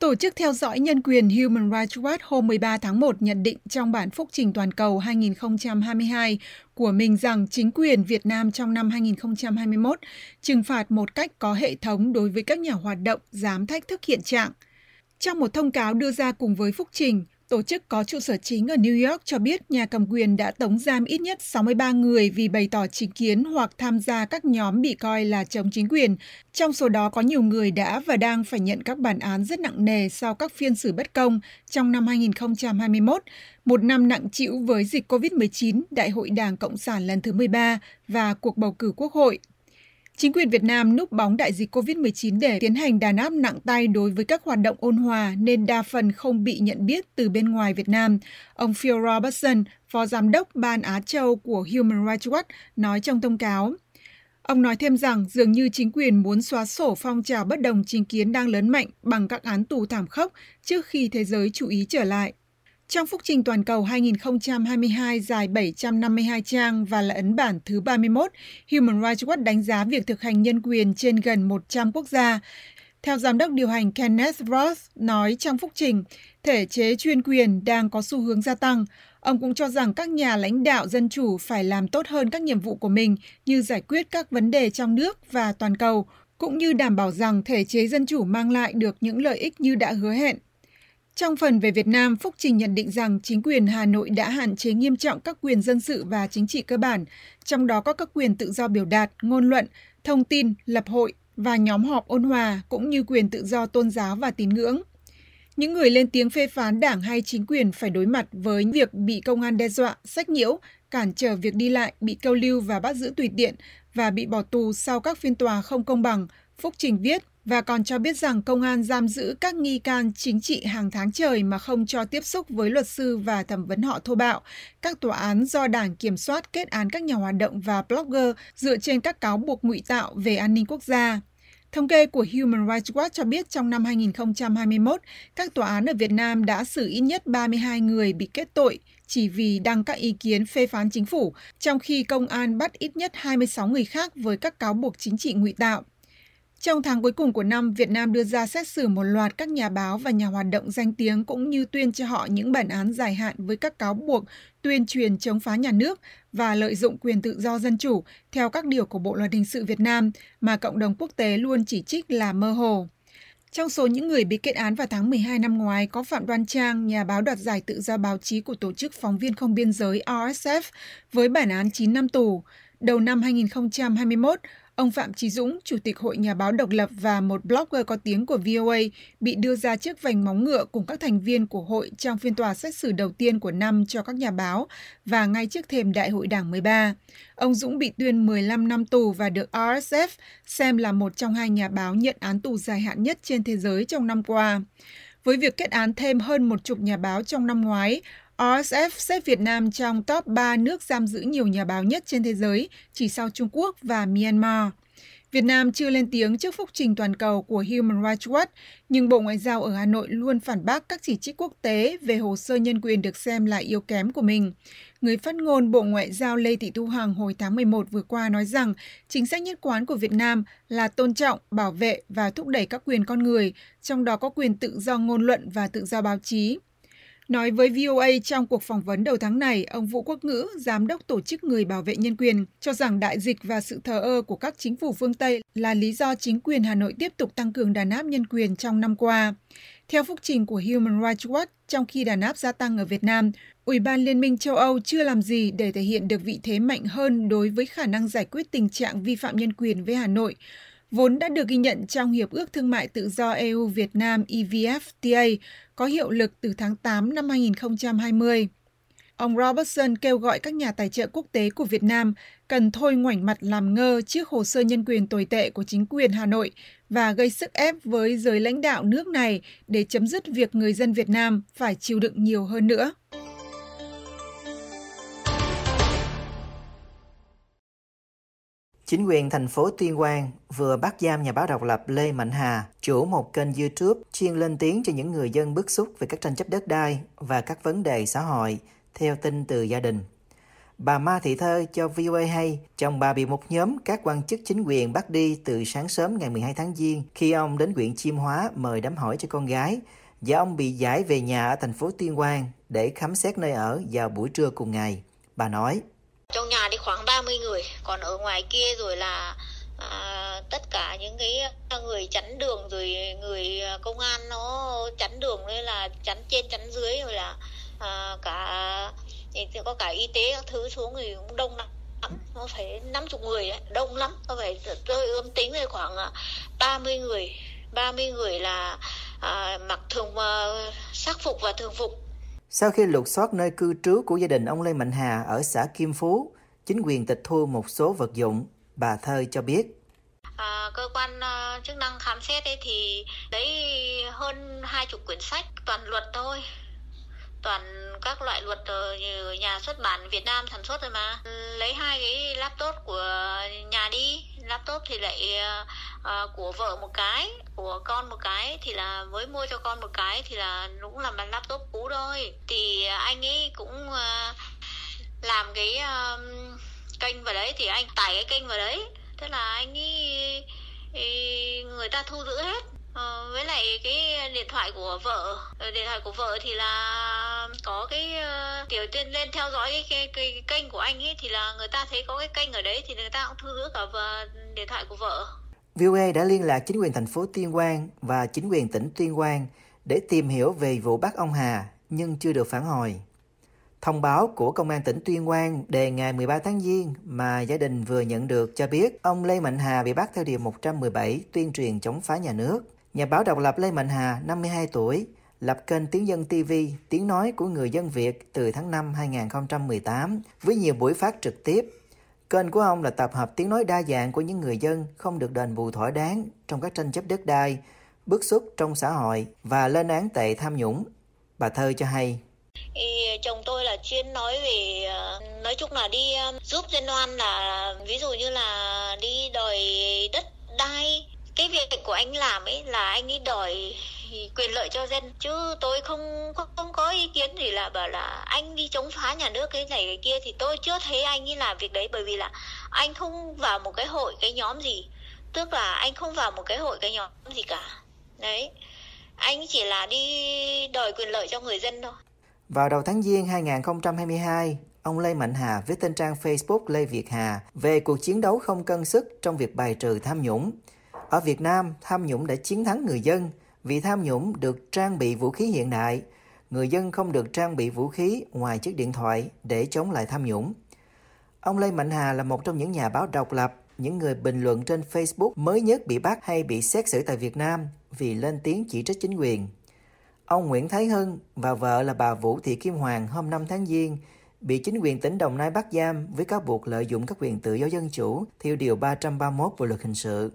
Tổ chức theo dõi nhân quyền Human Rights Watch hôm 13 tháng 1 nhận định trong bản phúc trình toàn cầu 2022 của mình rằng chính quyền Việt Nam trong năm 2021 trừng phạt một cách có hệ thống đối với các nhà hoạt động dám thách thức hiện trạng. Trong một thông cáo đưa ra cùng với phúc trình, tổ chức có trụ sở chính ở New York cho biết nhà cầm quyền đã tống giam ít nhất 63 người vì bày tỏ chính kiến hoặc tham gia các nhóm bị coi là chống chính quyền. Trong số đó có nhiều người đã và đang phải nhận các bản án rất nặng nề sau các phiên xử bất công trong năm 2021, một năm nặng trĩu với dịch COVID-19, Đại hội Đảng Cộng sản lần thứ 13 và cuộc bầu cử Quốc hội. Chính quyền Việt Nam núp bóng đại dịch COVID-19 để tiến hành đàn áp nặng tay đối với các hoạt động ôn hòa nên đa phần không bị nhận biết từ bên ngoài Việt Nam. Ông Phil Robertson, Phó Giám đốc Ban Á Châu của Human Rights Watch, nói trong thông cáo. Ông nói thêm rằng dường như chính quyền muốn xóa sổ phong trào bất đồng chính kiến đang lớn mạnh bằng các án tù thảm khốc trước khi thế giới chú ý trở lại. Trong phúc trình toàn cầu 2022 dài 752 trang và là ấn bản thứ 31, Human Rights Watch đánh giá việc thực hành nhân quyền trên gần 100 quốc gia. Theo giám đốc điều hành Kenneth Roth nói trong phúc trình, thể chế chuyên quyền đang có xu hướng gia tăng. Ông cũng cho rằng các nhà lãnh đạo dân chủ phải làm tốt hơn các nhiệm vụ của mình như giải quyết các vấn đề trong nước và toàn cầu, cũng như đảm bảo rằng thể chế dân chủ mang lại được những lợi ích như đã hứa hẹn. Trong phần về Việt Nam, phúc trình nhận định rằng chính quyền Hà Nội đã hạn chế nghiêm trọng các quyền dân sự và chính trị cơ bản, trong đó có các quyền tự do biểu đạt, ngôn luận, thông tin, lập hội và nhóm họp ôn hòa, cũng như quyền tự do tôn giáo và tín ngưỡng. Những người lên tiếng phê phán đảng hay chính quyền phải đối mặt với việc bị công an đe dọa, sách nhiễu, cản trở việc đi lại, bị câu lưu và bắt giữ tùy tiện và bị bỏ tù sau các phiên tòa không công bằng, phúc trình viết. Và còn cho biết rằng công an giam giữ các nghi can chính trị hàng tháng trời mà không cho tiếp xúc với luật sư và thẩm vấn họ thô bạo. Các tòa án do đảng kiểm soát kết án các nhà hoạt động và blogger dựa trên các cáo buộc ngụy tạo về an ninh quốc gia. Thống kê của Human Rights Watch cho biết trong năm 2021, các tòa án ở Việt Nam đã xử ít nhất 32 người bị kết tội chỉ vì đăng các ý kiến phê phán chính phủ, trong khi công an bắt ít nhất 26 người khác với các cáo buộc chính trị ngụy tạo. Trong tháng cuối cùng của năm, Việt Nam đưa ra xét xử một loạt các nhà báo và nhà hoạt động danh tiếng cũng như tuyên cho họ những bản án dài hạn với các cáo buộc tuyên truyền chống phá nhà nước và lợi dụng quyền tự do dân chủ theo các điều của Bộ Luật Hình sự Việt Nam mà cộng đồng quốc tế luôn chỉ trích là mơ hồ. Trong số những người bị kết án vào tháng 12 năm ngoái có Phạm Đoan Trang, nhà báo đoạt giải tự do báo chí của Tổ chức Phóng viên Không Biên Giới RSF với bản án 9 năm tù. Đầu năm 2021, ông Phạm Chí Dũng, Chủ tịch Hội Nhà báo Độc lập và một blogger có tiếng của VOA, bị đưa ra trước vành móng ngựa cùng các thành viên của hội trong phiên tòa xét xử đầu tiên của năm cho các nhà báo và ngay trước thềm Đại hội Đảng 13. Ông Dũng bị tuyên 15 năm tù và được RSF xem là một trong hai nhà báo nhận án tù dài hạn nhất trên thế giới trong năm qua. Với việc kết án thêm hơn một chục nhà báo trong năm ngoái, RSF xếp Việt Nam trong top 3 nước giam giữ nhiều nhà báo nhất trên thế giới, chỉ sau Trung Quốc và Myanmar. Việt Nam chưa lên tiếng trước phúc trình toàn cầu của Human Rights Watch, nhưng Bộ Ngoại giao ở Hà Nội luôn phản bác các chỉ trích quốc tế về hồ sơ nhân quyền được xem là yếu kém của mình. Người phát ngôn Bộ Ngoại giao Lê Thị Thu Hằng hồi tháng 11 vừa qua nói rằng chính sách nhất quán của Việt Nam là tôn trọng, bảo vệ và thúc đẩy các quyền con người, trong đó có quyền tự do ngôn luận và tự do báo chí. Nói với VOA trong cuộc phỏng vấn đầu tháng này, ông Vũ Quốc Ngữ, Giám đốc Tổ chức Người bảo vệ nhân quyền, cho rằng đại dịch và sự thờ ơ của các chính phủ phương Tây là lý do chính quyền Hà Nội tiếp tục tăng cường đàn áp nhân quyền trong năm qua. Theo phúc trình của Human Rights Watch, trong khi đàn áp gia tăng ở Việt Nam, Ủy ban Liên minh châu Âu chưa làm gì để thể hiện được vị thế mạnh hơn đối với khả năng giải quyết tình trạng vi phạm nhân quyền với Hà Nội, vốn đã được ghi nhận trong Hiệp ước Thương mại Tự do EU-Việt Nam EVFTA có hiệu lực từ tháng 8 năm 2020. Ông Robertson kêu gọi các nhà tài trợ quốc tế của Việt Nam cần thôi ngoảnh mặt làm ngơ trước hồ sơ nhân quyền tồi tệ của chính quyền Hà Nội và gây sức ép với giới lãnh đạo nước này để chấm dứt việc người dân Việt Nam phải chịu đựng nhiều hơn nữa. Chính quyền thành phố Tuyên Quang vừa bắt giam nhà báo độc lập Lê Mạnh Hà, chủ một kênh YouTube chuyên lên tiếng cho những người dân bức xúc về các tranh chấp đất đai và các vấn đề xã hội, theo tin từ gia đình. Bà Ma Thị Thơ cho VOA hay, chồng bà bị một nhóm các quan chức chính quyền bắt đi từ sáng sớm ngày 12 tháng Giêng khi ông đến huyện Chiêm Hóa mời đám hỏi cho con gái, và ông bị giải về nhà ở thành phố Tuyên Quang để khám xét nơi ở vào buổi trưa cùng ngày. Bà nói, trong nhà đi khoảng 30 người, còn ở ngoài kia rồi là tất cả những cái người chắn đường, rồi người công an nó chắn đường, nên là chắn trên chắn dưới, rồi là cả có cả y tế các thứ xuống, người cũng đông lắm, nó phải 50 người đấy, đông lắm, nó phải rơi ươm tính về khoảng 30 người là mặc thường sắc phục và thường phục. Sau khi lục soát nơi cư trú của gia đình ông Lê Mạnh Hà ở xã Kim Phú, chính quyền tịch thu một số vật dụng, bà Thơ cho biết. Cơ quan chức năng khám xét ấy thì đấy hơn 20 quyển sách, toàn luật thôi. Toàn các loại luật như nhà xuất bản Việt Nam sản xuất rồi mà. Lấy 2 cái laptop của nhà đi, laptop thì lại của vợ một cái, của con một cái, thì là mới mua cho con một cái thì là cũng là bàn laptop cũ thôi. Thì anh ấy cũng làm cái kênh vào đấy, thì anh tải cái kênh vào đấy, thế là anh ấy người ta thu giữ hết. Với lại cái điện thoại của vợ thì là có cái tiểu tiên lên theo dõi cái kênh của anh ấy, thì là người ta thấy có cái kênh ở đấy thì người ta cũng thu giữ cả điện thoại của vợ. VOA đã liên lạc chính quyền thành phố Tuyên Quang và chính quyền tỉnh Tuyên Quang để tìm hiểu về vụ bắt ông Hà nhưng chưa được phản hồi. Thông báo của Công an tỉnh Tuyên Quang đề ngày 13 tháng Giêng mà gia đình vừa nhận được cho biết ông Lê Mạnh Hà bị bắt theo Điều 117 tuyên truyền chống phá nhà nước. Nhà báo độc lập Lê Mạnh Hà, 52 tuổi, lập kênh Tiếng Dân TV, tiếng nói của người dân Việt từ tháng 5 2018 với nhiều buổi phát trực tiếp. Kênh của ông là tập hợp tiếng nói đa dạng của những người dân không được đền bù thỏa đáng trong các tranh chấp đất đai, bức xúc trong xã hội và lên án tệ tham nhũng. Bà Thơ cho hay. Chồng tôi là chuyên nói về, nói chung là đi giúp dân oan, là ví dụ như là đi đòi đất đai. Cái việc của anh làm ấy là anh ấy đòi quyền lợi cho dân, chứ tôi không có ý kiến gì là bảo là anh đi chống phá nhà nước cái này cái kia, thì tôi chưa thấy anh ấy làm việc đấy, bởi vì là anh không vào một cái hội cái nhóm gì, tức là anh không vào một cái hội cái nhóm gì cả đấy, anh chỉ là đi đòi quyền lợi cho người dân thôi. Vào đầu tháng Giêng 2022, ông Lê Mạnh Hà viết trên trang Facebook Lê Việt Hà về cuộc chiến đấu không cân sức trong việc bài trừ tham nhũng. Ở Việt Nam, tham nhũng đã chiến thắng người dân vì tham nhũng được trang bị vũ khí hiện đại. Người dân không được trang bị vũ khí ngoài chiếc điện thoại để chống lại tham nhũng. Ông Lê Mạnh Hà là một trong những nhà báo độc lập, những người bình luận trên Facebook mới nhất bị bắt hay bị xét xử tại Việt Nam vì lên tiếng chỉ trích chính quyền. Ông Nguyễn Thái Hưng và vợ là bà Vũ Thị Kim Hoàng hôm 5 tháng Giêng bị chính quyền tỉnh Đồng Nai bắt giam với cáo buộc lợi dụng các quyền tự do dân chủ theo Điều 331 Bộ Luật Hình sự.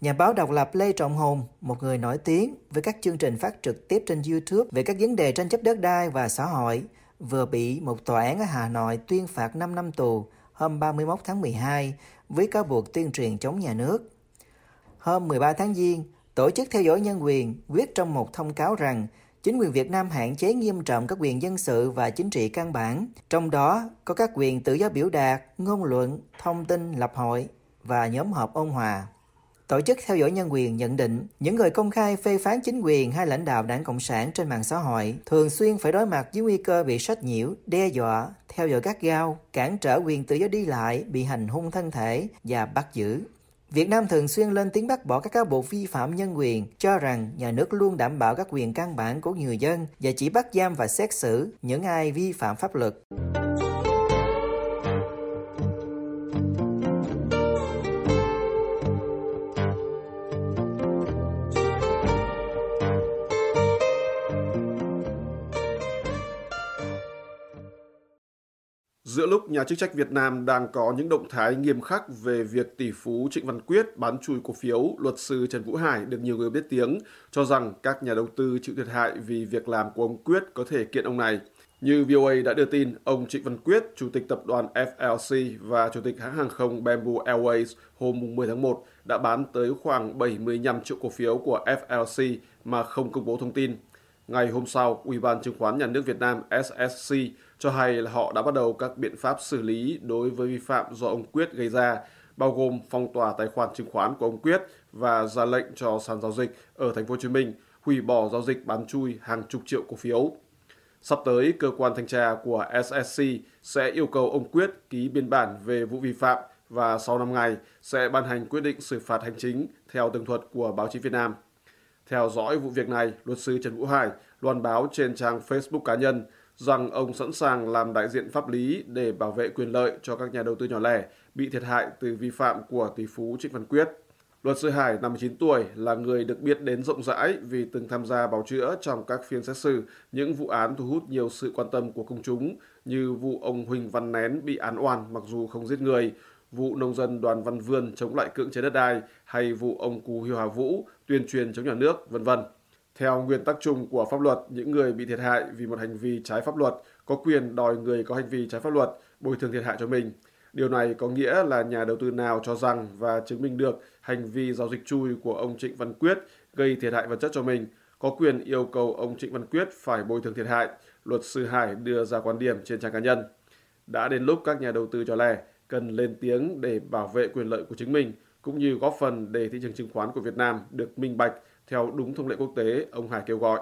Nhà báo độc lập Lê Trọng Hùng, một người nổi tiếng với các chương trình phát trực tiếp trên YouTube về các vấn đề tranh chấp đất đai và xã hội, vừa bị một tòa án ở Hà Nội tuyên phạt 5 năm tù hôm 31 tháng 12 với cáo buộc tuyên truyền chống nhà nước. Hôm 13 tháng Giêng, Tổ chức Theo dõi Nhân quyền viết trong một thông cáo rằng chính quyền Việt Nam hạn chế nghiêm trọng các quyền dân sự và chính trị căn bản, trong đó có các quyền tự do biểu đạt, ngôn luận, thông tin, lập hội và nhóm họp ôn hòa. Tổ chức Theo dõi Nhân quyền nhận định, những người công khai phê phán chính quyền hay lãnh đạo Đảng Cộng sản trên mạng xã hội thường xuyên phải đối mặt với nguy cơ bị sách nhiễu, đe dọa, theo dõi gắt gao, cản trở quyền tự do đi lại, bị hành hung thân thể và bắt giữ. Việt Nam thường xuyên lên tiếng bác bỏ các cáo buộc vi phạm nhân quyền, cho rằng nhà nước luôn đảm bảo các quyền căn bản của người dân và chỉ bắt giam và xét xử những ai vi phạm pháp luật. Giữa lúc nhà chức trách Việt Nam đang có những động thái nghiêm khắc về việc tỷ phú Trịnh Văn Quyết bán chui cổ phiếu, luật sư Trần Vũ Hải được nhiều người biết tiếng cho rằng các nhà đầu tư chịu thiệt hại vì việc làm của ông Quyết có thể kiện ông này. Như VOA đã đưa tin, ông Trịnh Văn Quyết, chủ tịch tập đoàn FLC và chủ tịch hãng hàng không Bamboo Airways hôm 10 tháng 1 đã bán tới khoảng 75 triệu cổ phiếu của FLC mà không công bố thông tin. Ngày hôm sau, Ủy ban Chứng khoán Nhà nước Việt Nam SSC cho hay là họ đã bắt đầu các biện pháp xử lý đối với vi phạm do ông Quyết gây ra, bao gồm phong tỏa tài khoản chứng khoán của ông Quyết và ra lệnh cho sàn giao dịch ở Thành phố Hồ Chí Minh hủy bỏ giao dịch bán chui hàng chục triệu cổ phiếu. Sắp tới, cơ quan thanh tra của SSC sẽ yêu cầu ông Quyết ký biên bản về vụ vi phạm và sau 5 ngày sẽ ban hành quyết định xử phạt hành chính theo tường thuật của báo chí Việt Nam. Theo dõi vụ việc này, luật sư Trần Vũ Hải loan báo trên trang Facebook cá nhân rằng ông sẵn sàng làm đại diện pháp lý để bảo vệ quyền lợi cho các nhà đầu tư nhỏ lẻ bị thiệt hại từ vi phạm của tỷ phú Trịnh Văn Quyết. Luật sư Hải, 59 tuổi, là người được biết đến rộng rãi vì từng tham gia bào chữa trong các phiên xét xử những vụ án thu hút nhiều sự quan tâm của công chúng như vụ ông Huỳnh Văn Nén bị án oan mặc dù không giết người, vụ nông dân Đoàn Văn Vườn chống lại cưỡng chế đất đai hay vụ ông Cù Hiếu Hà Vũ tuyên truyền chống nhà nước, vân vân. Theo nguyên tắc chung của pháp luật, những người bị thiệt hại vì một hành vi trái pháp luật có quyền đòi người có hành vi trái pháp luật bồi thường thiệt hại cho mình. Điều này có nghĩa là nhà đầu tư nào cho rằng và chứng minh được hành vi giao dịch chui của ông Trịnh Văn Quyết gây thiệt hại vật chất cho mình, có quyền yêu cầu ông Trịnh Văn Quyết phải bồi thường thiệt hại, luật sư Hải đưa ra quan điểm trên trang cá nhân. Đã đến lúc các nhà đầu tư nhỏ lẻ cần lên tiếng để bảo vệ quyền lợi của chính mình, cũng như góp phần để thị trường chứng khoán của Việt Nam được minh bạch theo đúng thông lệ quốc tế, ông Hải kêu gọi.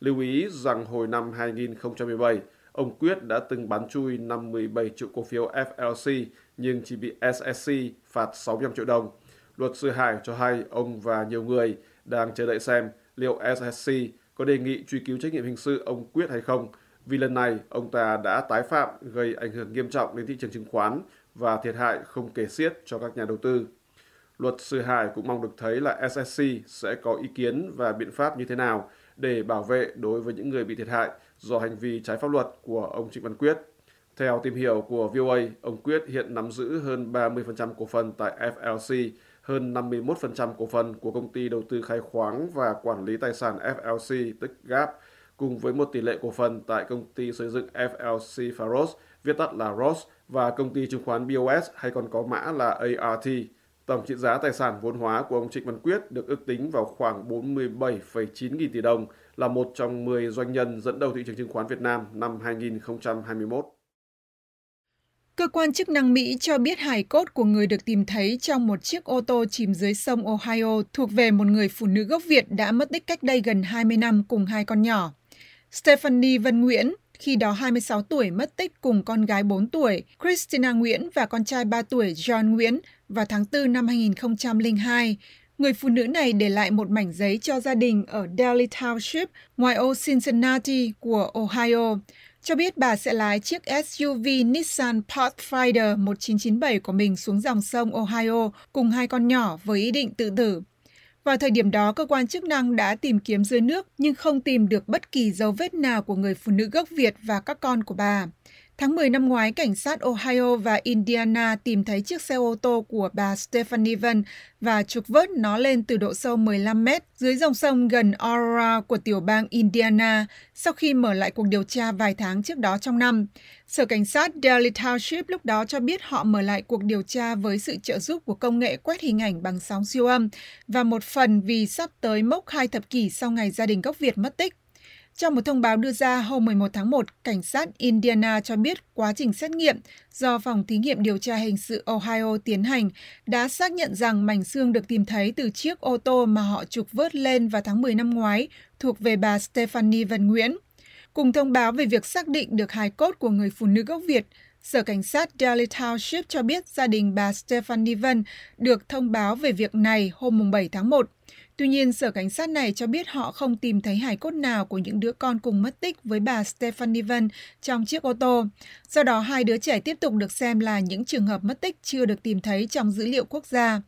Lưu ý rằng hồi năm 2017, ông Quyết đã từng bán chui 57 triệu cổ phiếu FLC nhưng chỉ bị SSC phạt 65 triệu đồng. Luật sư Hải cho hay ông và nhiều người đang chờ đợi xem liệu SSC có đề nghị truy cứu trách nhiệm hình sự ông Quyết hay không, vì lần này ông ta đã tái phạm gây ảnh hưởng nghiêm trọng đến thị trường chứng khoán và thiệt hại không kể xiết cho các nhà đầu tư. Luật sư Hải cũng mong được thấy là SSC sẽ có ý kiến và biện pháp như thế nào để bảo vệ đối với những người bị thiệt hại do hành vi trái pháp luật của ông Trịnh Văn Quyết. Theo tìm hiểu của VOA, ông Quyết hiện nắm giữ hơn 30% cổ phần tại FLC, hơn 51% cổ phần của công ty đầu tư khai khoáng và quản lý tài sản FLC, tức GAP, cùng với một tỷ lệ cổ phần tại công ty xây dựng FLC Faros, viết tắt là ROS, và công ty chứng khoán BOS hay còn có mã là ART. Tổng trị giá tài sản vốn hóa của ông Trịnh Văn Quyết được ước tính vào khoảng 47,9 nghìn tỷ đồng, là một trong 10 doanh nhân dẫn đầu thị trường chứng khoán Việt Nam năm 2021. Cơ quan chức năng Mỹ cho biết hài cốt của người được tìm thấy trong một chiếc ô tô chìm dưới sông Ohio thuộc về một người phụ nữ gốc Việt đã mất tích cách đây gần 20 năm cùng hai con nhỏ. Stephanie Vân Nguyễn, khi đó 26 tuổi, mất tích cùng con gái 4 tuổi, Christina Nguyễn và con trai 3 tuổi John Nguyễn vào tháng 4 năm 2002. Người phụ nữ này để lại một mảnh giấy cho gia đình ở Delhi Township, ngoại ô Cincinnati của Ohio, cho biết bà sẽ lái chiếc SUV Nissan Pathfinder 1997 của mình xuống dòng sông Ohio cùng hai con nhỏ với ý định tự tử. Vào thời điểm đó, cơ quan chức năng đã tìm kiếm dưới nước nhưng không tìm được bất kỳ dấu vết nào của người phụ nữ gốc Việt và các con của bà. Tháng 10 năm ngoái, cảnh sát Ohio và Indiana tìm thấy chiếc xe ô tô của bà Stephanie Vân và trục vớt nó lên từ độ sâu 15 mét dưới dòng sông gần Aurora của tiểu bang Indiana sau khi mở lại cuộc điều tra vài tháng trước đó trong năm. Sở Cảnh sát Delhi Township lúc đó cho biết họ mở lại cuộc điều tra với sự trợ giúp của công nghệ quét hình ảnh bằng sóng siêu âm và một phần vì sắp tới mốc 2 thập kỷ sau ngày gia đình gốc Việt mất tích. Trong một thông báo đưa ra hôm 11 tháng 1, cảnh sát Indiana cho biết quá trình xét nghiệm do Phòng Thí nghiệm Điều tra Hình sự Ohio tiến hành đã xác nhận rằng mảnh xương được tìm thấy từ chiếc ô tô mà họ trục vớt lên vào tháng 10 năm ngoái thuộc về bà Stephanie Vân Nguyễn. Cùng thông báo về việc xác định được hài cốt của người phụ nữ gốc Việt, Sở Cảnh sát Delhi Township cho biết gia đình bà Stephanie Vân được thông báo về việc này hôm 7 tháng 1. Tuy nhiên, Sở Cảnh sát này cho biết họ không tìm thấy hài cốt nào của những đứa con cùng mất tích với bà Stephanie Vân trong chiếc ô tô. Do đó, hai đứa trẻ tiếp tục được xem là những trường hợp mất tích chưa được tìm thấy trong dữ liệu quốc gia.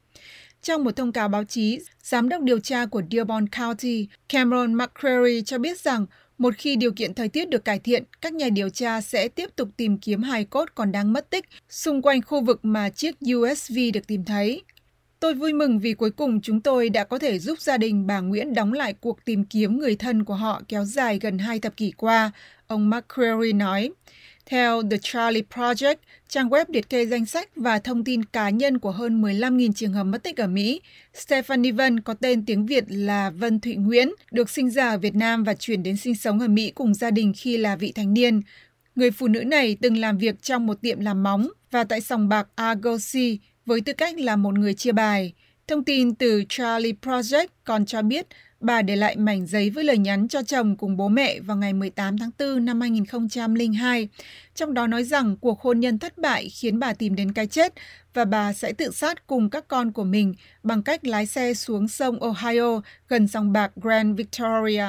Trong một thông cáo báo chí, Giám đốc điều tra của Dearborn County, Cameron McCreary cho biết rằng một khi điều kiện thời tiết được cải thiện, các nhà điều tra sẽ tiếp tục tìm kiếm hài cốt còn đang mất tích xung quanh khu vực mà chiếc USV được tìm thấy. Tôi vui mừng vì cuối cùng chúng tôi đã có thể giúp gia đình bà Nguyễn đóng lại cuộc tìm kiếm người thân của họ kéo dài gần 2 thập kỷ qua, ông McCreary nói. Theo The Charlie Project, trang web liệt kê danh sách và thông tin cá nhân của hơn 15.000 trường hợp mất tích ở Mỹ, Stephanie Vân, có tên tiếng Việt là Vân Thụy Nguyễn, được sinh ra ở Việt Nam và chuyển đến sinh sống ở Mỹ cùng gia đình khi là vị thành niên. Người phụ nữ này từng làm việc trong một tiệm làm móng và tại sòng bạc Argosy với tư cách là một người chia bài. Thông tin từ Charlie Project còn cho biết bà để lại mảnh giấy với lời nhắn cho chồng cùng bố mẹ vào ngày 18 tháng 4 năm 2002, trong đó nói rằng cuộc hôn nhân thất bại khiến bà tìm đến cái chết và bà sẽ tự sát cùng các con của mình bằng cách lái xe xuống sông Ohio gần sòng bạc Grand Victoria.